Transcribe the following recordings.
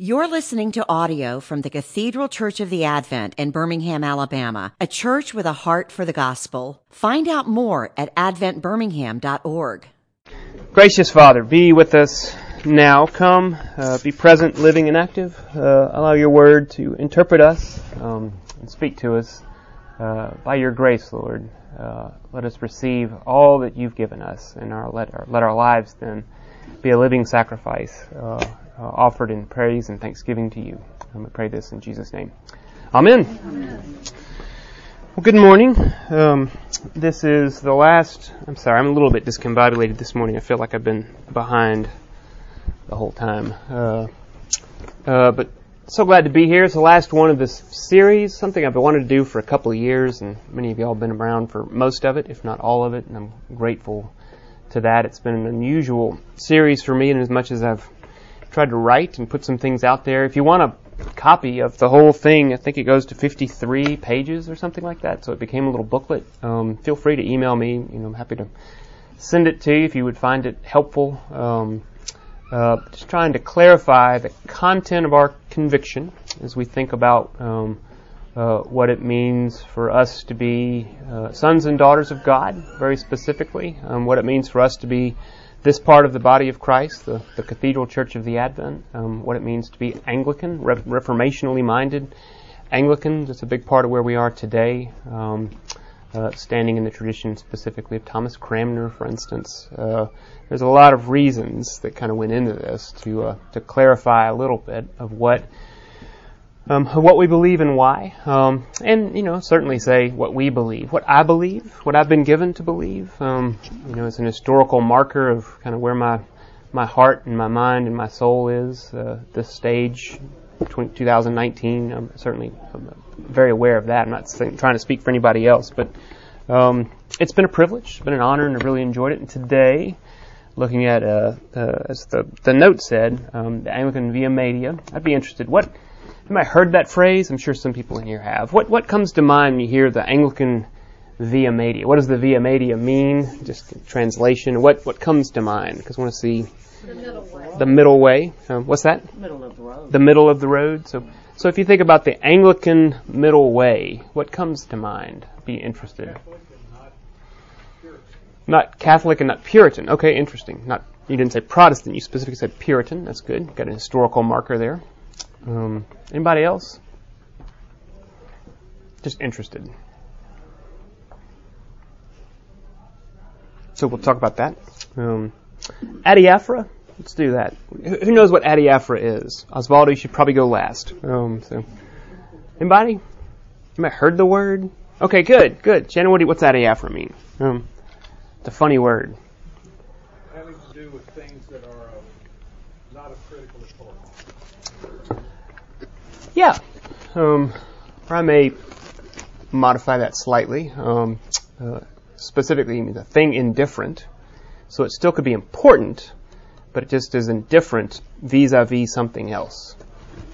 You're listening to audio from the Cathedral Church of the Advent in Birmingham, Alabama, a church with a heart for the gospel. Find out more at adventbirmingham.org. Gracious Father, be with us now. Come, be present, living, and active. Allow your word to interpret us and speak to us by your grace, Lord. Let us receive all that you've given us, and let our lives then be a living sacrifice, offered in praise and thanksgiving to you. I'm going to pray this in Jesus' name. Amen. Amen. Well, good morning. This is the last... I'm sorry, I'm a little bit discombobulated this morning. I feel like I've been behind the whole time. But so glad to be here. It's the last one of this series, something I've wanted to do for a couple of years, and many of y'all have been around for most of it, if not all of it, and I'm grateful to that. It's been an unusual series for me, and as much as I've tried to write and put some things out there. If you want a copy of the whole thing, I think it goes to 53 pages or something like that, so it became a little booklet. Feel free to email me. I'm happy to send it to you if you would find it helpful. Just trying to clarify the content of our conviction as we think about what it means for us to be sons and daughters of God, very specifically, what it means for us to be this part of the body of Christ, the Cathedral Church of the Advent, what it means to be Anglican, reformationally minded Anglicans. It's a big part of where we are today, standing in the tradition specifically of Thomas Cranmer, for instance. There's a lot of reasons that kind of went into this to clarify a little bit of what we believe and why, and certainly say what we believe, what I believe, what I've been given to believe. It's an historical marker of kind of where my heart and my mind and my soul is. This stage, 2019, I'm certainly very aware of that. I'm not trying to speak for anybody else, but it's been a privilege, it's been an honor, and I've really enjoyed it. And today, looking at as the note said, the Anglican Via Media, I'd be interested. Have I heard that phrase? I'm sure some people in here have. What comes to mind when you hear the Anglican Via Media? What does the Via Media mean? Just translation. What comes to mind? Because I want to see the middle way. The middle way. What's that? Middle of the road. The middle of the road. So if you think about the Anglican middle way, what comes to mind? Be interested. Catholic and not Puritan. Not Catholic and not Puritan. Okay, interesting. You didn't say Protestant. You specifically said Puritan. That's good. Got a historical marker there. Anybody else? Just interested. So we'll talk about that. Adiaphora? Let's do that. Who knows what adiaphora is? Osvaldo, you should probably go last. Anybody? You might have heard the word? Okay, good. Shannon, what's adiaphora mean? It's a funny word. Having to do with things that are not of critical importance. Yeah, I may modify that slightly. Specifically, it means a thing indifferent. So it still could be important, but it just is indifferent vis-a-vis something else.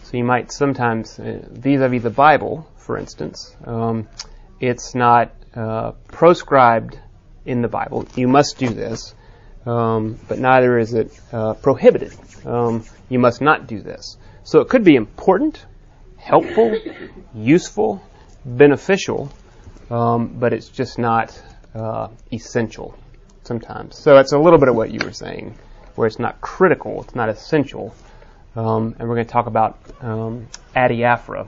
So you might sometimes, vis-a-vis the Bible, for instance, it's not proscribed in the Bible. You must do this, but neither is it prohibited. You must not do this. So it could be important, helpful, useful, beneficial, but it's just not essential sometimes. So it's a little bit of what you were saying, where it's not critical, it's not essential. And we're going to talk about adiaphora,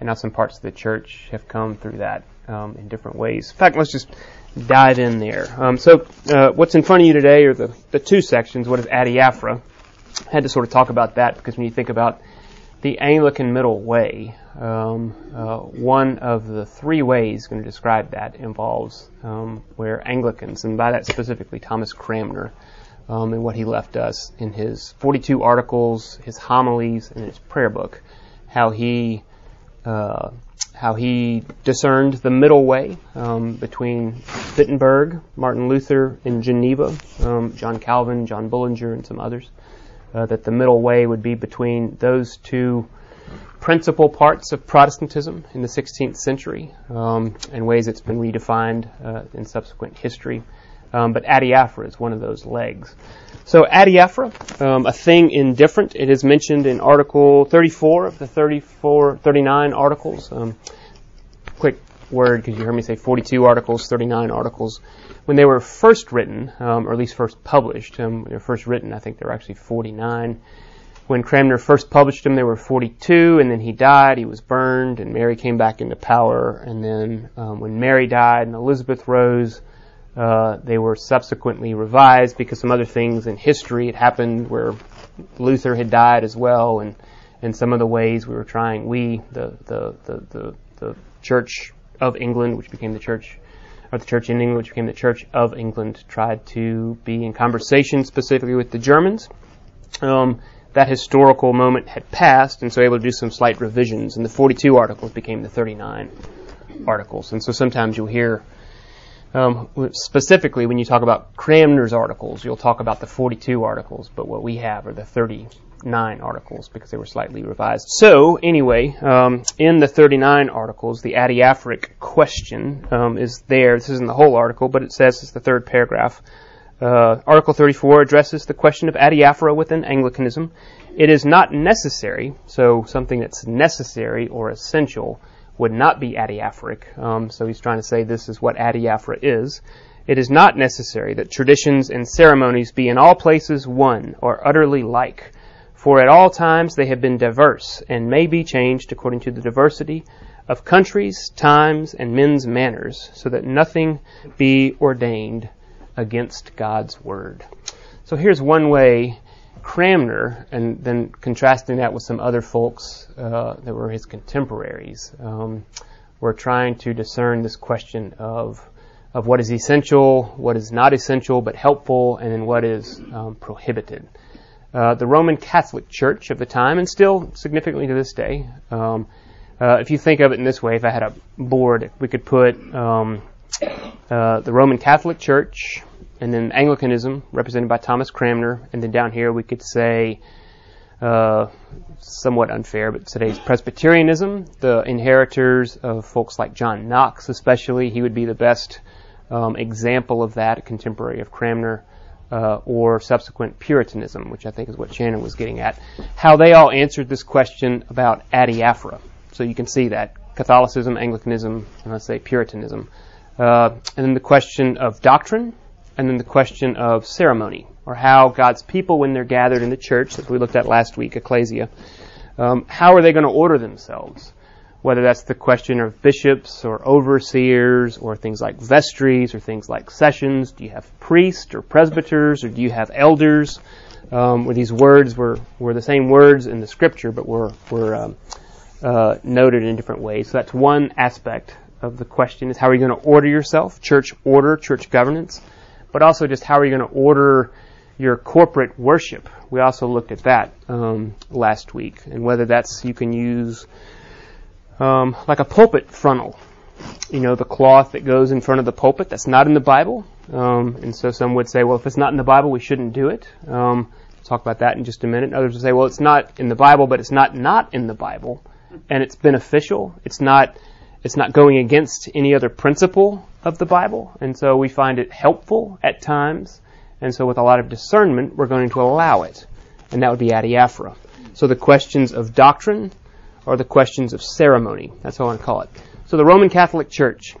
and how some parts of the church have come through that in different ways. In fact, let's just dive in there. So what's in front of you today are the two sections. What is adiaphora? I had to sort of talk about that because when you think about the Anglican middle way, one of the three ways going to describe that involves where Anglicans, and by that specifically Thomas Cranmer, and what he left us in his 42 articles, his homilies, and his prayer book, how he discerned the middle way between Wittenberg, Martin Luther, and Geneva, John Calvin, John Bullinger, and some others. That the middle way would be between those two principal parts of Protestantism in the 16th century, in ways it's been redefined in subsequent history. but adiaphora is one of those legs. So adiaphora, a thing indifferent. It is mentioned in Article 34 of the 39 articles. Quick word, because you heard me say 42 articles, 39 articles. When they were first written, or at least first published, when they were first written, I think there were actually 49. When Cranmer first published them, there were 42, and then he died, he was burned, and Mary came back into power. And then when Mary died and Elizabeth rose, they were subsequently revised because some other things in history had happened where Luther had died as well, and some of the ways we were trying, the Church of England, which became the Church, or the Church in England, which became the Church of England, tried to be in conversation specifically with the Germans. That historical moment had passed, and so able to do some slight revisions, and the 42 articles became the 39 articles. And so sometimes you'll hear, specifically when you talk about Cranmer's articles, you'll talk about the 42 articles, but what we have are the 39 articles because they were slightly revised. So anyway, in the 39 articles, the adiaphoric question is there. This isn't the whole article, but it says, it's the third paragraph. Article 34 addresses the question of adiaphora within Anglicanism. It is not necessary, so something that's necessary or essential would not be adiaphoric. So he's trying to say this is what adiaphora is. It is not necessary that traditions and ceremonies be in all places one or utterly like, for at all times they have been diverse and may be changed according to the diversity of countries, times, and men's manners, so that nothing be ordained against God's word. So here's one way Cranmer, and then contrasting that with some other folks that were his contemporaries, were trying to discern this question of what is essential, what is not essential but helpful, and then what is prohibited. The Roman Catholic Church of the time, and still significantly to this day, if you think of it in this way, if I had a board, we could put the Roman Catholic Church, and then Anglicanism, represented by Thomas Cranmer, and then down here we could say, somewhat unfair, but today's Presbyterianism, the inheritors of folks like John Knox especially, he would be the best example of that, a contemporary of Cranmer, or subsequent Puritanism, which I think is what Shannon was getting at, how they all answered this question about adiaphora. So you can see that, Catholicism, Anglicanism, and let's say Puritanism. And then the question of doctrine, and then the question of ceremony, or how God's people, when they're gathered in the church, as we looked at last week, ecclesia, how are they going to order themselves? Whether that's the question of bishops or overseers or things like vestries or things like sessions. Do you have priests or presbyters, or do you have elders? Where these words were the same words in the Scripture, but were noted in different ways. So that's one aspect of the question, is how are you going to order yourself? Church order, church governance. But also just how are you going to order your corporate worship? We also looked at that last week, and whether that's, you can use like a pulpit frontal, the cloth that goes in front of the pulpit. That's not in the Bible, and so some would say, well, if it's not in the Bible, we shouldn't do it. We'll talk about that in just a minute. Others would say, well, it's not in the Bible, but it's not in the Bible, and it's beneficial. It's not going against any other principle of the Bible, and so we find it helpful at times, and so with a lot of discernment, we're going to allow it, and that would be adiaphora. So the questions of doctrine are the questions of ceremony. That's how I want to call it. So the Roman Catholic Church,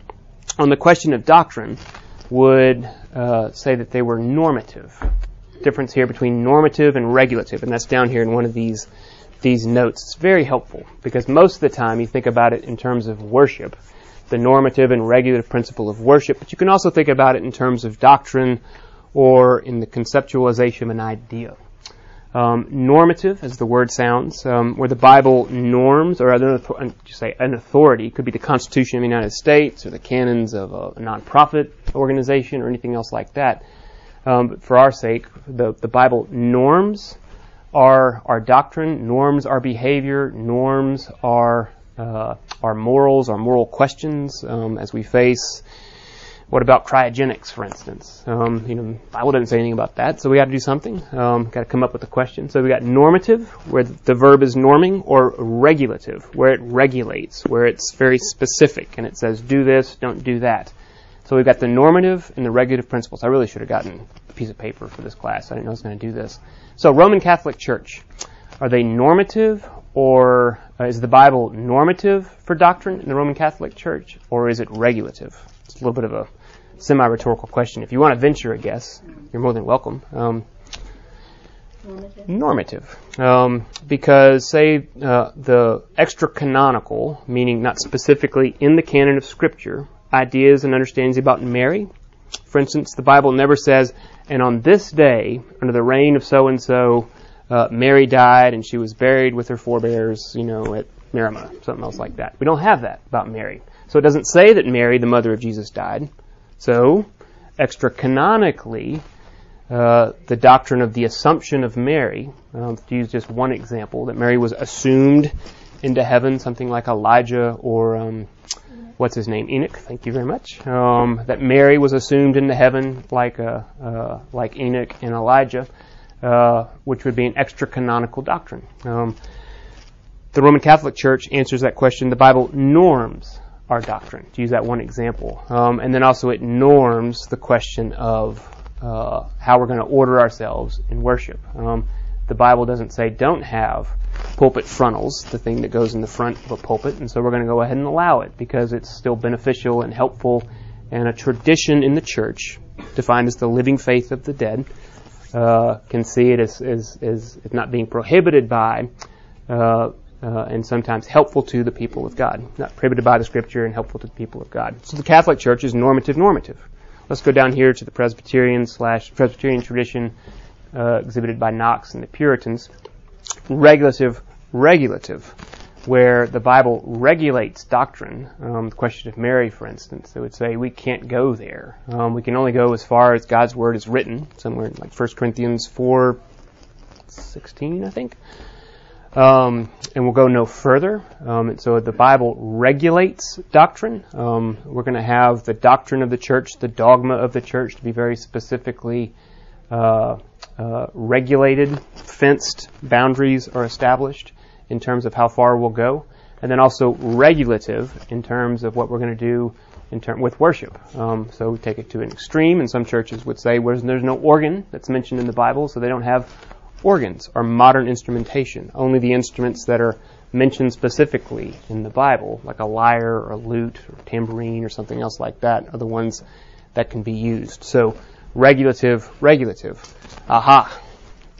on the question of doctrine, would say that they were normative. Difference here between normative and regulative, and that's down here in one of these notes. It's very helpful, because most of the time you think about it in terms of worship, the normative and regulative principle of worship, but you can also think about it in terms of doctrine or in the conceptualization of an idea. Normative, as the word sounds, where the Bible norms, or an authority, could be the Constitution of the United States or the canons of a nonprofit organization or anything else like that. But for our sake, the Bible norms are our doctrine, norms our behavior, norms are our morals, our moral questions, as we face, what about cryogenics, for instance? The Bible doesn't say anything about that, so we got to do something. Got to come up with a question. So we got normative, where the verb is norming, or regulative, where it regulates, where it's very specific, and it says do this, don't do that. So we've got the normative and the regulative principles. I really should have gotten a piece of paper for this class. I didn't know I was going to do this. So Roman Catholic Church, are they normative, or is the Bible normative for doctrine in the Roman Catholic Church, or is it regulative? It's a little bit of a semi-rhetorical question. If you want to venture a guess, you're more than welcome. Normative. Because, say, the extra-canonical, meaning not specifically in the canon of Scripture, ideas and understandings about Mary. For instance, the Bible never says, and on this day, under the reign of so-and-so, Mary died and she was buried with her forebears, at Merrimah, something else like that. We don't have that about Mary. So it doesn't say that Mary, the mother of Jesus, died. So, extra-canonically, the doctrine of the assumption of Mary, to use just one example, that Mary was assumed into heaven, something like Elijah or, Enoch, thank you very much, that Mary was assumed into heaven like Enoch and Elijah, which would be an extra-canonical doctrine. The Roman Catholic Church answers that question. The Bible norms our doctrine, to use that one example. And then also it norms the question of how we're going to order ourselves in worship. The Bible doesn't say don't have pulpit frontals, the thing that goes in the front of a pulpit, and so we're going to go ahead and allow it because it's still beneficial and helpful and a tradition in the church, defined as the living faith of the dead, can see it as not being prohibited by and sometimes helpful to the people of God. Not prohibited by the Scripture and helpful to the people of God. So the Catholic Church is normative. Let's go down here to the Presbyterian tradition exhibited by Knox and the Puritans. Regulative, where the Bible regulates doctrine. The question of Mary, for instance, they would say we can't go there. We can only go as far as God's Word is written, somewhere like 1 Corinthians 4:16, I think. And we'll go no further. And so the Bible regulates doctrine. We're going to have the doctrine of the church, the dogma of the church, to be very specifically regulated, fenced, boundaries are established in terms of how far we'll go. And then also regulative in terms of what we're going to do with worship. So we take it to an extreme, and some churches would say there's no organ that's mentioned in the Bible, so they don't have organs or modern instrumentation. Only the instruments that are mentioned specifically in the Bible, like a lyre or a lute or tambourine or something else like that, are the ones that can be used. So, regulative. Aha!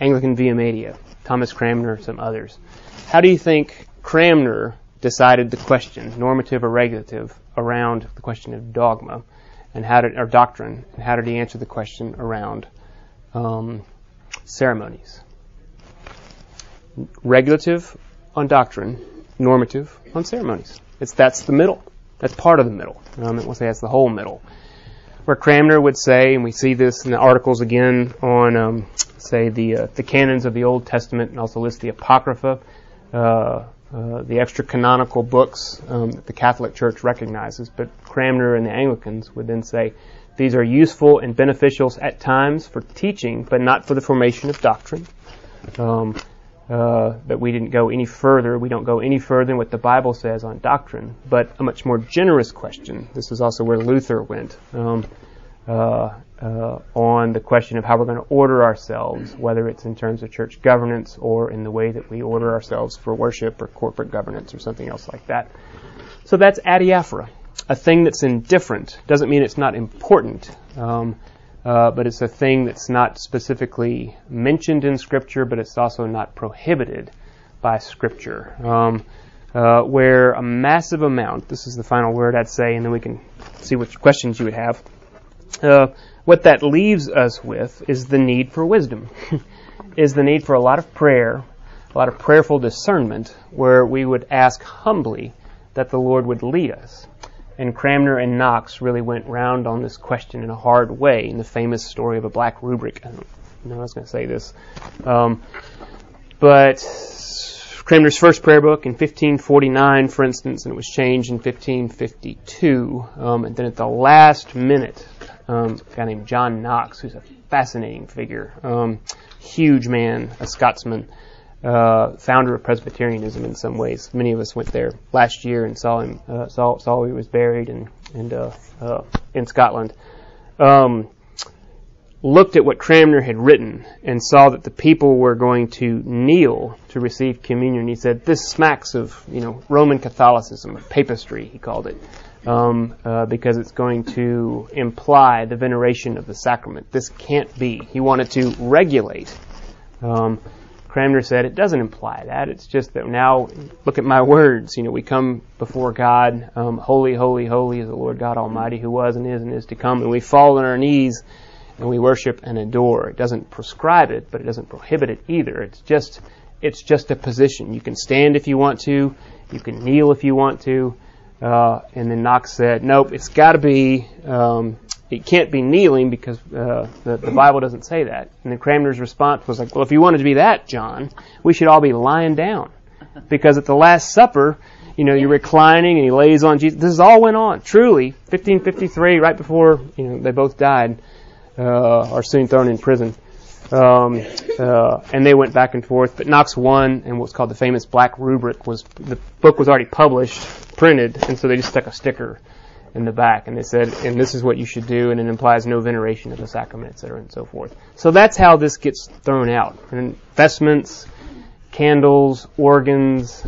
Anglican Via Media, Thomas Cranmer, some others. How do you think Cranmer decided the question, normative or regulative, around the question of dogma and doctrine, and how did he answer the question around ceremonies? Regulative on doctrine, normative on ceremonies. That's the middle. That's part of the middle. We'll say that's the whole middle. Where Cranmer would say, and we see this in the articles again on, the canons of the Old Testament, and also lists the Apocrypha, the extra-canonical books that the Catholic Church recognizes. But Cranmer and the Anglicans would then say, these are useful and beneficial at times for teaching, but not for the formation of doctrine. But we didn't go any further. We don't go any further than what the Bible says on doctrine, but a much more generous question. This is also where Luther went on the question of how we're going to order ourselves, whether it's in terms of church governance or in the way that we order ourselves for worship or corporate governance or something else like that. So that's adiaphora. A thing that's indifferent doesn't mean it's not important, but it's a thing that's not specifically mentioned in Scripture, but it's also not prohibited by Scripture. Where a massive amount, this is the final word I'd say, and then we can see which questions you would have. What that leaves us with is the need for wisdom, is the need for a lot of prayer, a lot of prayerful discernment, where we would ask humbly that the Lord would lead us. And Cranmer and Knox really went round on this question in a hard way in the famous story of a black rubric. I don't know I was going to say this. But Cranmer's first prayer book in 1549, for instance, and it was changed in 1552. And then at the last minute, a guy named John Knox, who's a fascinating figure, huge man, a Scotsman, founder of Presbyterianism in some ways. Many of us went there last year and saw him, saw where he was buried, and and in Scotland, looked at what Cranmer had written and saw that the people were going to kneel to receive communion. He said, this smacks of, Roman Catholicism, or papistry, he called it, because it's going to imply the veneration of the sacrament. This can't be. He wanted to regulate. Cranmer said, it doesn't imply that. It's just that now, look at my words. We come before God. Holy, holy, holy is the Lord God Almighty who was and is to come. And we fall on our knees and we worship and adore. It doesn't prescribe it, but it doesn't prohibit it either. It's just a position. You can stand if you want to. You can kneel if you want to. And then Knox said, nope, it's got to be... It can't be kneeling because the Bible doesn't say that. And then Cranmer's response was like, well, if you wanted to be that, John, we should all be lying down. Because at the Last Supper, you're reclining and he lays on Jesus. This all went on, truly, 1553, right before they both died, are soon thrown in prison. And they went back and forth. But Knox won, and what's called the famous Black Rubric was, the book was already published, printed, and so they just stuck a sticker in the back, and they said, and this is what you should do, and it implies no veneration of the sacrament, etc., and so forth. So that's how this gets thrown out. And vestments, candles, organs,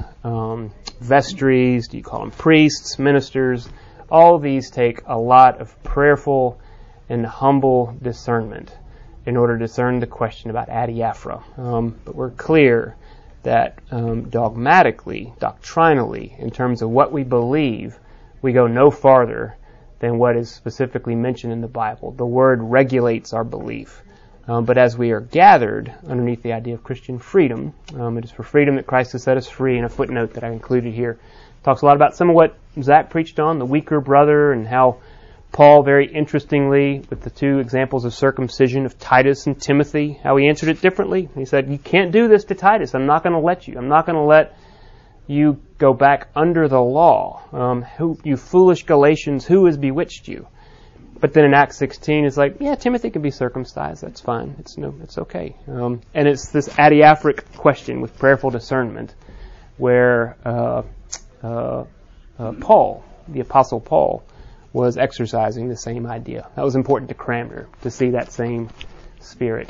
vestries, do you call them priests, ministers, all of these take a lot of prayerful and humble discernment in order to discern the question about adiaphora. But we're clear that dogmatically, doctrinally, in terms of what we believe, we go no farther than what is specifically mentioned in the Bible. The Word regulates our belief. But as we are gathered underneath the idea of Christian freedom, it is for freedom that Christ has set us free. And a footnote that I included here talks a lot about some of what Zach preached on, the weaker brother, and how Paul, very interestingly, with the two examples of circumcision of Titus and Timothy, how he answered it differently. He said, you can't do this to Titus. I'm not going to let you. I'm not going to let you go back under the law. You foolish Galatians, who has bewitched you? But then in Acts 16, it's like, yeah, Timothy can be circumcised. That's fine. It's okay. And it's this adiaphoric question with prayerful discernment, where Paul, the Apostle Paul, was exercising the same idea. That was important to Cranmer to see that same spirit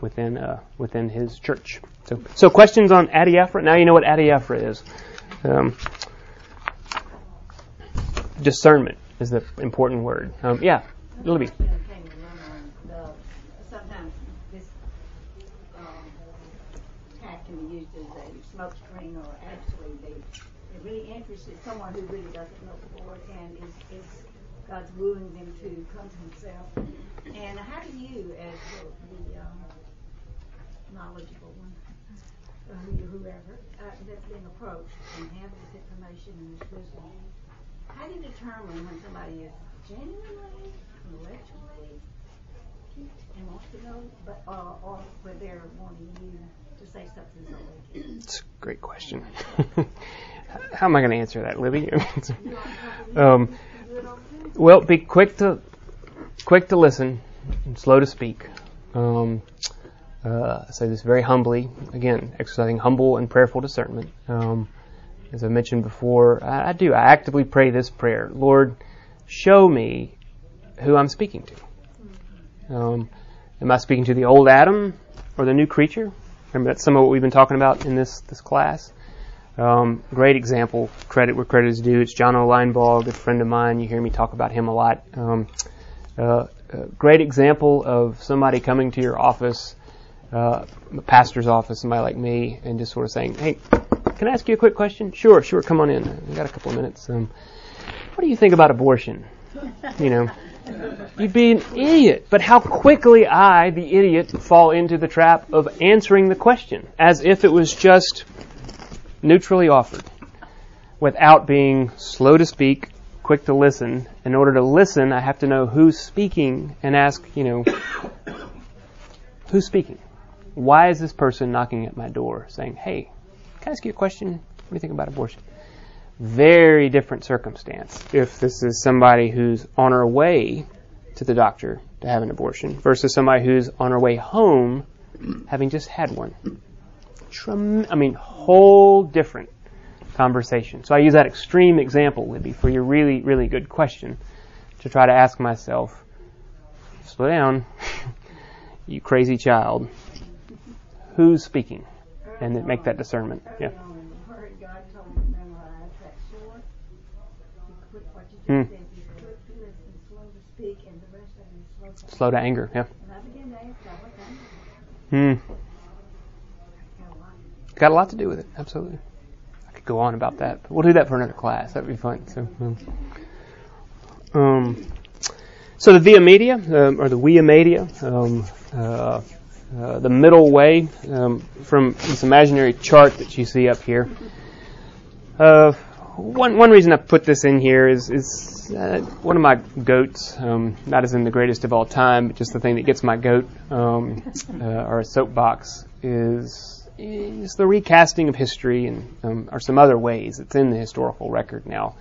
within his church. So questions on adiaphora? Now you know what adiaphora is. Discernment is the important word. Yeah, Libby. Sometimes this hack can be used as a smokescreen, or actually it really interested someone who really doesn't know the Lord, and is God's wooing them to come to Himself. And how do you, as the knowledgeable one, whoever that's being approached and have this information and this wisdom, how do you determine when somebody is genuinely, intellectually and wants to know, but or when they're wanting you to say something so wicked? It's a great question. How am I going to answer that, Libby? Well, be quick to listen and slow to speak. I say this very humbly, again, exercising humble and prayerful discernment. As I mentioned before, I actively pray this prayer: Lord, show me who I'm speaking to. Am I speaking to the old Adam or the new creature? Remember, that's some of what we've been talking about in this class. Great example, credit where credit is due. It's John O'Leinball, a good friend of mine. You hear me talk about him a lot. A great example of somebody coming to your office, the pastor's office, somebody like me, and just sort of saying, hey, can I ask you a quick question? Sure, come on in. We've got a couple of minutes. What do you think about abortion? You'd be an idiot. But how quickly I, the idiot, fall into the trap of answering the question as if it was just neutrally offered, without being slow to speak, quick to listen. In order to listen, I have to know who's speaking and ask, who's speaking? Why is this person knocking at my door saying, hey, can I ask you a question? What do you think about abortion? Very different circumstance if this is somebody who's on her way to the doctor to have an abortion versus somebody who's on her way home having just had one. Whole different conversation. So I use that extreme example, Libby, for your really, really good question, to try to ask myself, slow down, you crazy child. Who's speaking? And then make that discernment. Yeah. Slow to anger. Yeah. Got a lot to do with it. Absolutely. I could go on about that, but we'll do that for another class. That'd be fun. So the via media, or the via media, the middle way, from this imaginary chart that you see up here. One reason I put this in here is one of my goats, not as in the greatest of all time, but just the thing that gets my goat, or a soapbox, is the recasting of history and or some other ways. It's in the historical record now.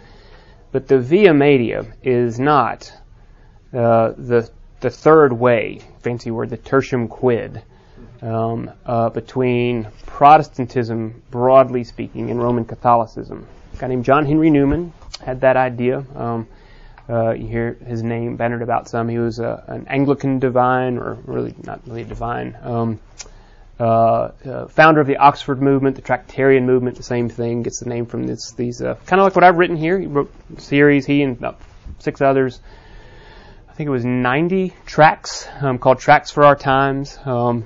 But the via media is not the third way, fancy word, the tertium quid, between Protestantism, broadly speaking, and Roman Catholicism. A guy named John Henry Newman had that idea. You hear his name bannered about some. He was an Anglican divine, or really not really a divine, founder of the Oxford movement, the Tractarian movement, the same thing, gets the name from these kind of like what I've written here. He wrote a series, he and about six others, I think it was 90 tracts, called Tracts for Our Times.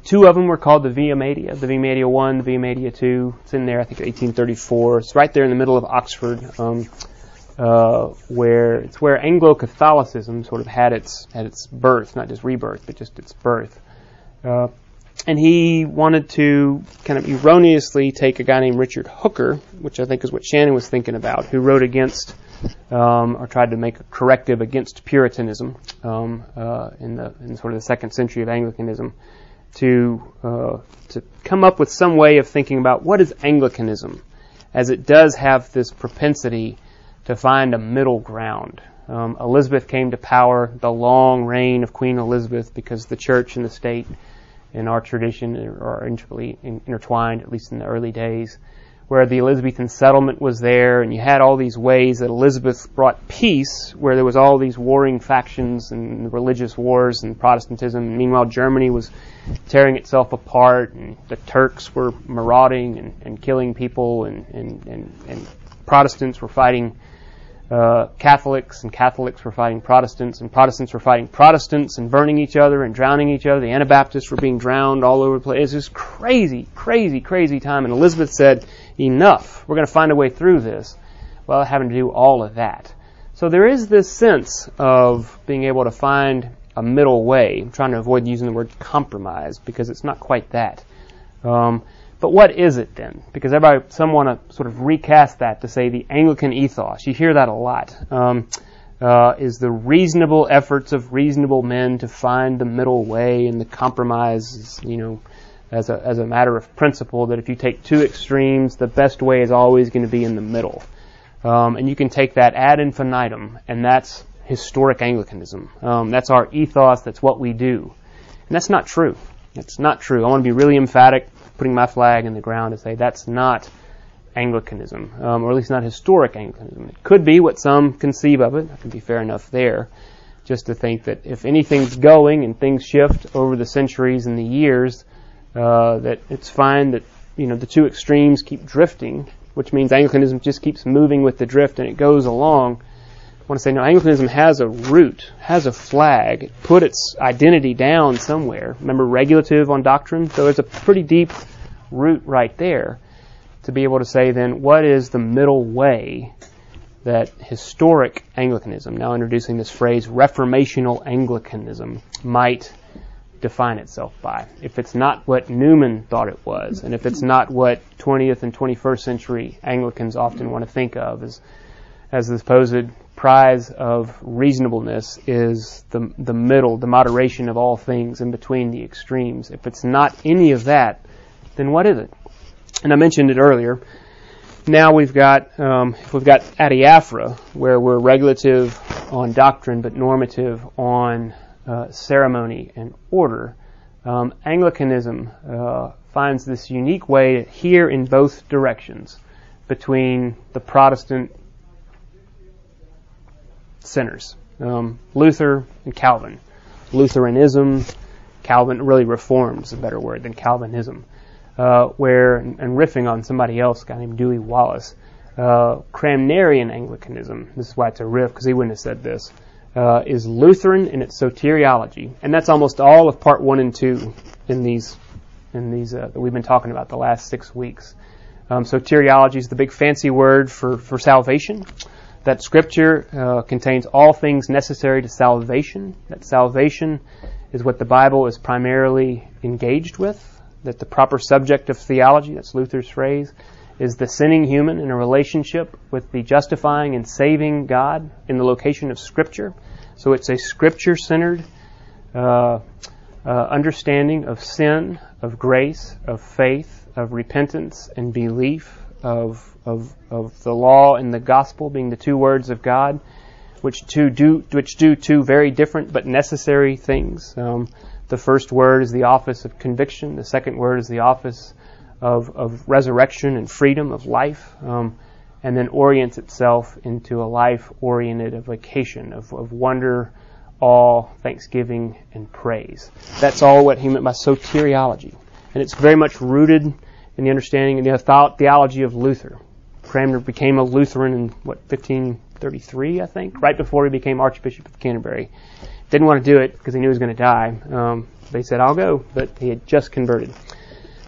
Two of them were called the Via Media, the Via Media 1, the Via Media 2. It's in there, I think, 1834. It's right there in the middle of Oxford, where Anglo-Catholicism sort of had its birth, not just rebirth, but just its birth. And he wanted to kind of erroneously take a guy named Richard Hooker, which I think is what Shannon was thinking about, who wrote against, or tried to make a corrective against Puritanism in sort of the second century of Anglicanism, to come up with some way of thinking about what is Anglicanism, as it does have this propensity to find a middle ground. Elizabeth came to power, the long reign of Queen Elizabeth, because the church and the state in our tradition are intertwined, at least in the early days, where the Elizabethan settlement was there, and you had all these ways that Elizabeth brought peace, where there was all these warring factions and religious wars and Protestantism. And meanwhile, Germany was tearing itself apart, and the Turks were marauding and killing people, and Protestants were fighting Catholics, and Catholics were fighting Protestants, and Protestants were fighting Protestants and burning each other and drowning each other. The Anabaptists were being drowned all over the place. It was this crazy, crazy, crazy time. And Elizabeth said, enough. We're going to find a way through this without having to do all of that. So there is this sense of being able to find a middle way. I'm trying to avoid using the word compromise because it's not quite that. But what is it then? Because some want to sort of recast that to say the Anglican ethos. You hear that a lot. Is the reasonable efforts of reasonable men to find the middle way and the compromise, as a matter of principle, that if you take two extremes, the best way is always going to be in the middle. And you can take that ad infinitum, and that's historic Anglicanism. That's our ethos. That's what we do. And that's not true. It's not true. I want to be really emphatic, putting my flag in the ground to say that's not Anglicanism, or at least not historic Anglicanism. It could be what some conceive of it. That could be fair enough there, just to think that if anything's going and things shift over the centuries and the years, that it's fine that the two extremes keep drifting, which means Anglicanism just keeps moving with the drift and it goes along. I want to say, no, Anglicanism has a root, has a flag. It put its identity down somewhere. Remember, regulative on doctrine? So there's a pretty deep root right there to be able to say, then, what is the middle way that historic Anglicanism, now introducing this phrase, reformational Anglicanism, might define itself by? If it's not what Newman thought it was, and if it's not what 20th and 21st century Anglicans often want to think of as the supposed prize of reasonableness is the middle, the moderation of all things in between the extremes. If it's not any of that, then what is it? And I mentioned it earlier. Now we've got adiaphora, where we're regulative on doctrine but normative on ceremony and order. Anglicanism finds this unique way here in both directions. between the Protestant sinners, Luther and Calvin. Lutheranism, Calvin, really Reformed is a better word than Calvinism, where, and riffing on somebody else, a guy named Dewey Wallace, Cranmerian Anglicanism, this is why it's a riff, because he wouldn't have said this, is Lutheran in its soteriology. And that's almost all of part 1 and 2 in these that we've been talking about the last 6 weeks. Soteriology is the big fancy word for salvation, that Scripture contains all things necessary to salvation, that salvation is what the Bible is primarily engaged with, that the proper subject of theology, that's Luther's phrase, is the sinning human in a relationship with the justifying and saving God in the location of Scripture. So it's a Scripture-centered understanding of sin, of grace, of faith, of repentance and belief, of the law and the gospel being the two words of God, which do two very different but necessary things. The first word is the office of conviction. The second word is the office of resurrection and freedom of life, and then orients itself into a life-oriented vocation of wonder, awe, thanksgiving, and praise. That's all what he meant by soteriology. And it's very much rooted in the understanding and the theology of Luther. Cranmer became a Lutheran in, 1533, I think, right before he became Archbishop of Canterbury. Didn't want to do it because he knew he was going to die. They said, I'll go, but he had just converted.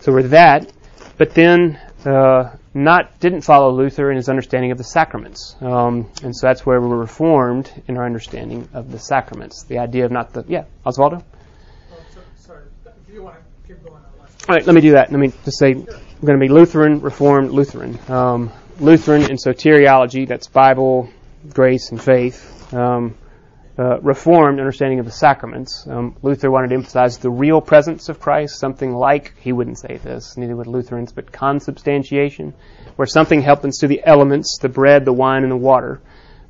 So with that, but then didn't follow Luther in his understanding of the sacraments. And so that's where we were reformed in our understanding of the sacraments. The idea of not the... Yeah, Osvaldo? Sorry, do you want to keep going on? All right, let me do that. Let me just say, I'm going to be Lutheran, Reformed, Lutheran. Lutheran in soteriology, that's Bible, grace, and faith. Reformed understanding of the sacraments. Luther wanted to emphasize the real presence of Christ, something like, he wouldn't say this, neither would Lutherans, but consubstantiation, where something happens to the elements, the bread, the wine, and the water,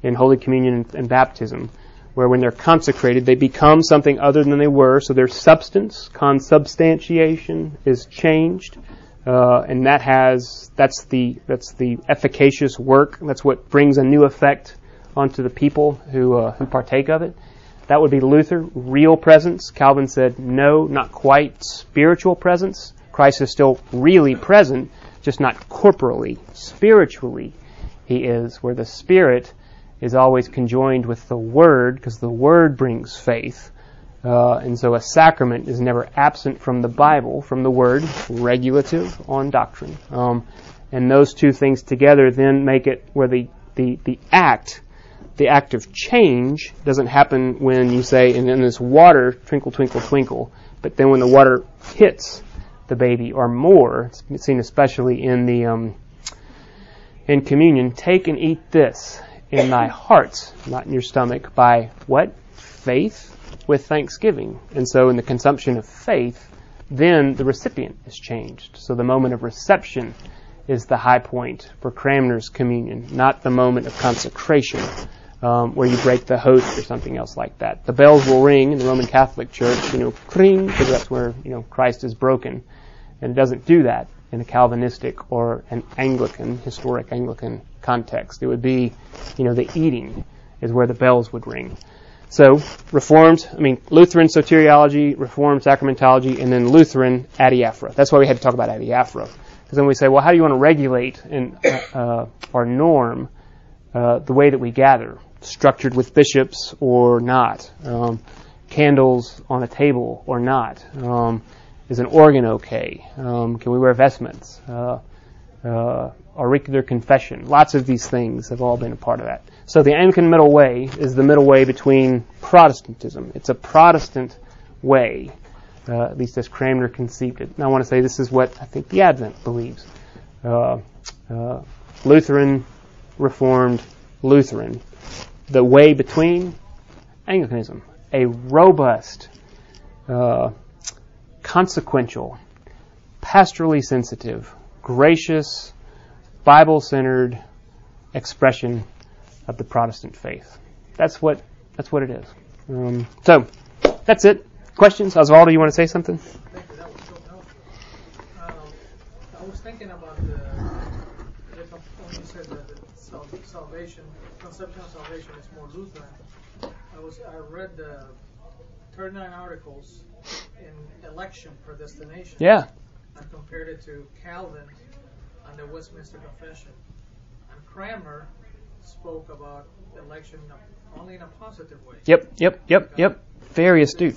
in Holy Communion and baptism, where when they're consecrated, they become something other than they were, so their substance, consubstantiation, is changed, and that's the efficacious work. That's what brings a new effect onto the people who partake of it. That would be Luther, real presence. Calvin said, no, not quite spiritual presence. Christ is still really present, just not corporally. Spiritually, he is, where the Spirit is always conjoined with the Word, because the Word brings faith. And so a sacrament is never absent from the Bible, from the Word, regulative on doctrine. And those two things together then make it where the act of change doesn't happen when you say, and then this water, twinkle, twinkle, twinkle, but then when the water hits the baby or more, it's seen especially in the in communion, take and eat this in thy heart, not in your stomach, by what? Faith with thanksgiving. And so in the consumption of faith, then the recipient is changed. So the moment of reception is the high point for Cranmer's communion, not the moment of consecration, where you break the host or something else like that. The bells will ring in the Roman Catholic Church, kring, because that's where, Christ is broken. And it doesn't do that in a Calvinistic or an Anglican, historic Anglican context. It would be, the eating is where the bells would ring. So, Lutheran soteriology, Reformed sacramentology, and then Lutheran adiaphora. That's why we had to talk about adiaphora. Because then we say, well, how do you want to regulate or norm the way that we gather, structured with bishops or not, candles on a table or not, is an organ okay? Can we wear vestments? Auricular confession. Lots of these things have all been a part of that. So the Anglican middle way is the middle way between Protestantism. It's a Protestant way, at least as Cranmer conceived it. And I want to say this is what I think the Advent believes. Lutheran, Reformed, Lutheran. The way between Anglicanism. A robust, consequential, pastorally sensitive, gracious, Bible-centered expression of the Protestant faith. That's what it is. So that's it. Questions? Osvaldo, you want to say something? Thank you. That was so helpful. I was thinking about the you said that salvation, conception of salvation is more Lutheran. I read 39 articles in election predestination. Yeah. I compared it to Calvin and the Westminster Confession. And Cranmer spoke about election only in a positive way. Yep. Very astute.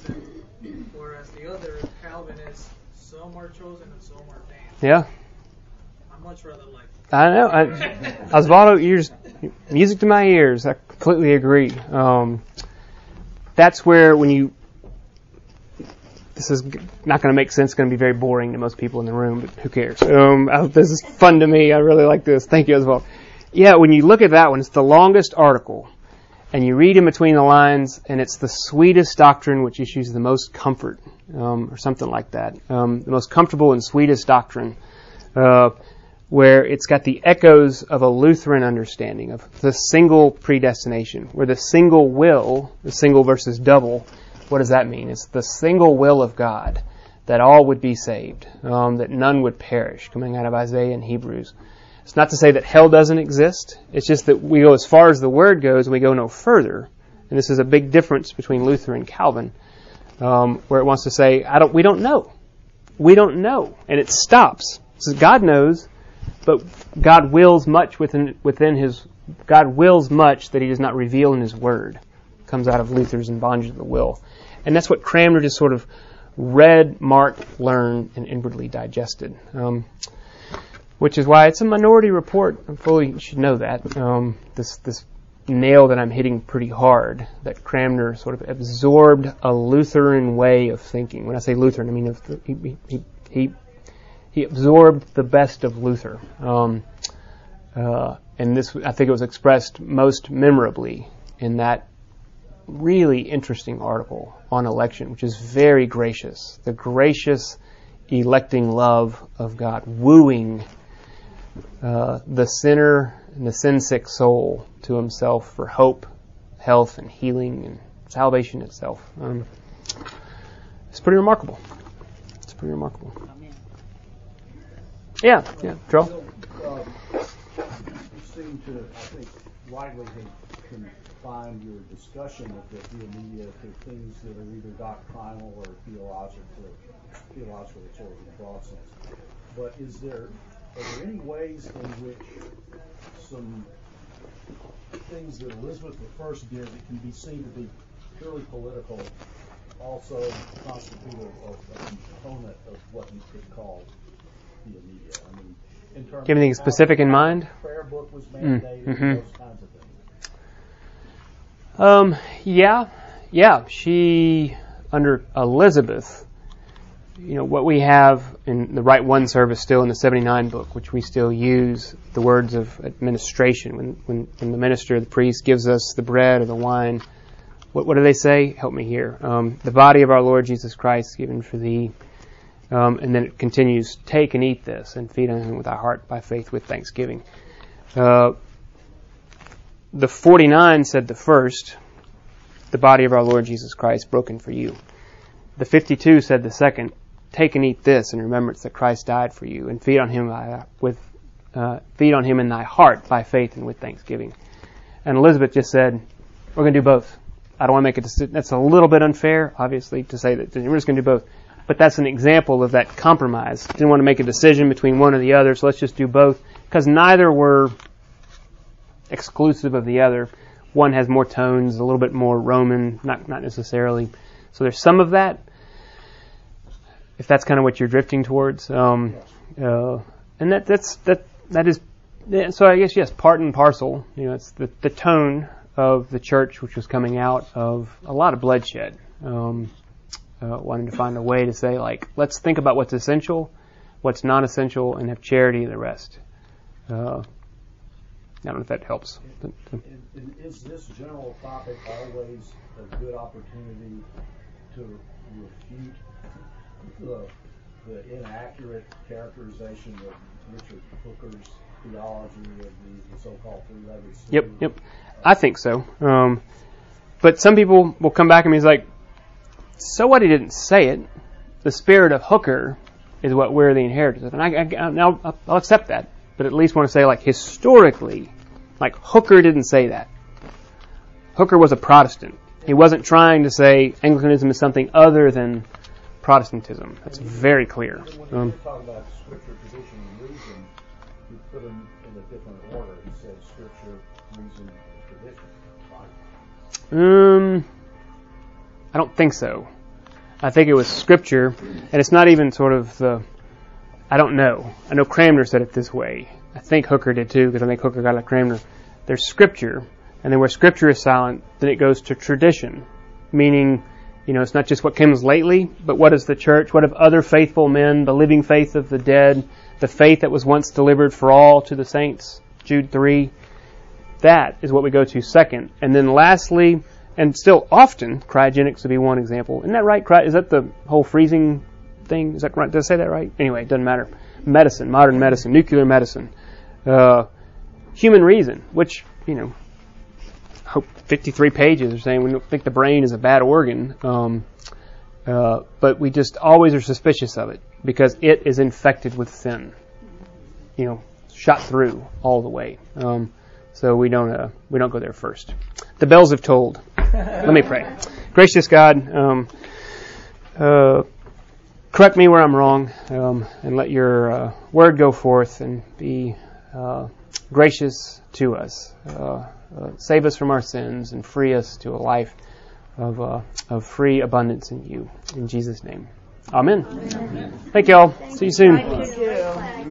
Whereas the other, Calvin, is some are chosen and some are damned. Yeah. I much rather like it. I know. Osvaldo, ears, music to my ears. I completely agree. That's where when you... This is not going to make sense. It's going to be very boring to most people in the room, but who cares? This is fun to me. I really like this. Thank you, Osvaldo. Yeah, when you look at that one, it's the longest article. And you read in between the lines, and it's the sweetest doctrine which issues the most comfort, or something like that. The most comfortable and sweetest doctrine, where it's got the echoes of a Lutheran understanding of the single predestination, where the single will, the single versus double, what does that mean? It's the single will of God that all would be saved, that none would perish, coming out of Isaiah and Hebrews. It's not to say that hell doesn't exist. It's just that we go as far as the Word goes and we go no further. And this is a big difference between Luther and Calvin, where it wants to say, we don't know. We don't know. And it stops. It says God knows, but God wills much God wills much that He does not reveal in His Word. It comes out of Luther's In Bondage of the Will. And that's what Cranmer just sort of read, marked, learned, and inwardly digested. Which is why it's a minority report. You should know that. This nail that I'm hitting pretty hard, that Cranmer sort of absorbed a Lutheran way of thinking. When I say Lutheran, I mean he absorbed the best of Luther. And this, I think it was expressed most memorably in that really interesting article on election, which is very gracious. The gracious, electing love of God, wooing the sinner and the sin-sick soul to Himself for hope, health, and healing, and salvation itself. It's pretty remarkable. Amen. Yeah, Joel? You seem to, I think, widely confine your discussion of the media to things that are either doctrinal or theological sort of in a broad sense. But are there any ways in which some things that Elizabeth I did that can be seen to be purely political also constitute a component of what you could call the media? I mean, in terms of anything specific in mind? Prayer book was mandated, and those kinds of things. She, under Elizabeth, what we have in the Rite One service still in the 79 book, which we still use the words of administration. When the minister, the priest, gives us the bread or the wine, what do they say? Help me here. The body of our Lord Jesus Christ given for thee. And then it continues, take and eat this and feed on Him with thy heart by faith with thanksgiving. The 49 said the first, the body of our Lord Jesus Christ broken for you. The 52 said the second, take and eat this in remembrance that Christ died for you, and feed on Him feed on Him in thy heart by faith and with thanksgiving. And Elizabeth just said, we're going to do both. I don't want to make a decision. That's a little bit unfair, obviously, to say that we're just going to do both. But that's an example of that compromise. Didn't want to make a decision between one or the other, so let's just do both, because neither were exclusive of the other. One has more tones, a little bit more Roman, not necessarily. So there's some of that, if that's kind of what you're drifting towards, and that is. So I guess yes, part and parcel. It's the tone of the church, which was coming out of a lot of bloodshed. Wanting to find a way to say, let's think about what's essential, what's non-essential, and have charity in the rest. I don't know if that helps. And is this general topic always a good opportunity to refute the inaccurate characterization of Richard Hooker's theology of the so-called three-legged stool? Yep. I think so. But some people will come back and be like, so what, he didn't say it. The spirit of Hooker is what we're the inheritors of. And I'll accept that. but at least want to say, like, historically, like, Hooker didn't say that. Hooker was a Protestant. He wasn't trying to say Anglicanism is something other than Protestantism. That's very clear. When you talk about Scripture, tradition, and reason, you put them in a different order. He said Scripture, reason, and tradition. I don't think so. I think it was Scripture, and it's not even sort of the... I don't know. I know Cranmer said it this way. I think Hooker did too, because I think Hooker got like Cranmer. There's Scripture, and then where Scripture is silent, then it goes to tradition, meaning, you know, it's not just what comes lately, but what is the church? What have other faithful men, the living faith of the dead, the faith that was once delivered for all to the saints, Jude 3. That is what we go to second. And then lastly, and still often, cryogenics would be one example. Isn't that right? Is that the whole freezing thing? Is that right? Did I say that right? Anyway, it doesn't matter. Medicine, modern medicine, nuclear medicine, human reason, which, you know, I hope 53 pages are saying we don't think the brain is a bad organ, but we just always are suspicious of it because it is infected with sin, you know, shot through all the way. So we don't go there first. The bells have tolled. Let me pray. Gracious God, correct me where I'm wrong, and let your word go forth and be gracious to us. Save us from our sins and free us to a life of free abundance in you. In Jesus' name. Amen. Amen. Thank you all. See you soon. Thank you.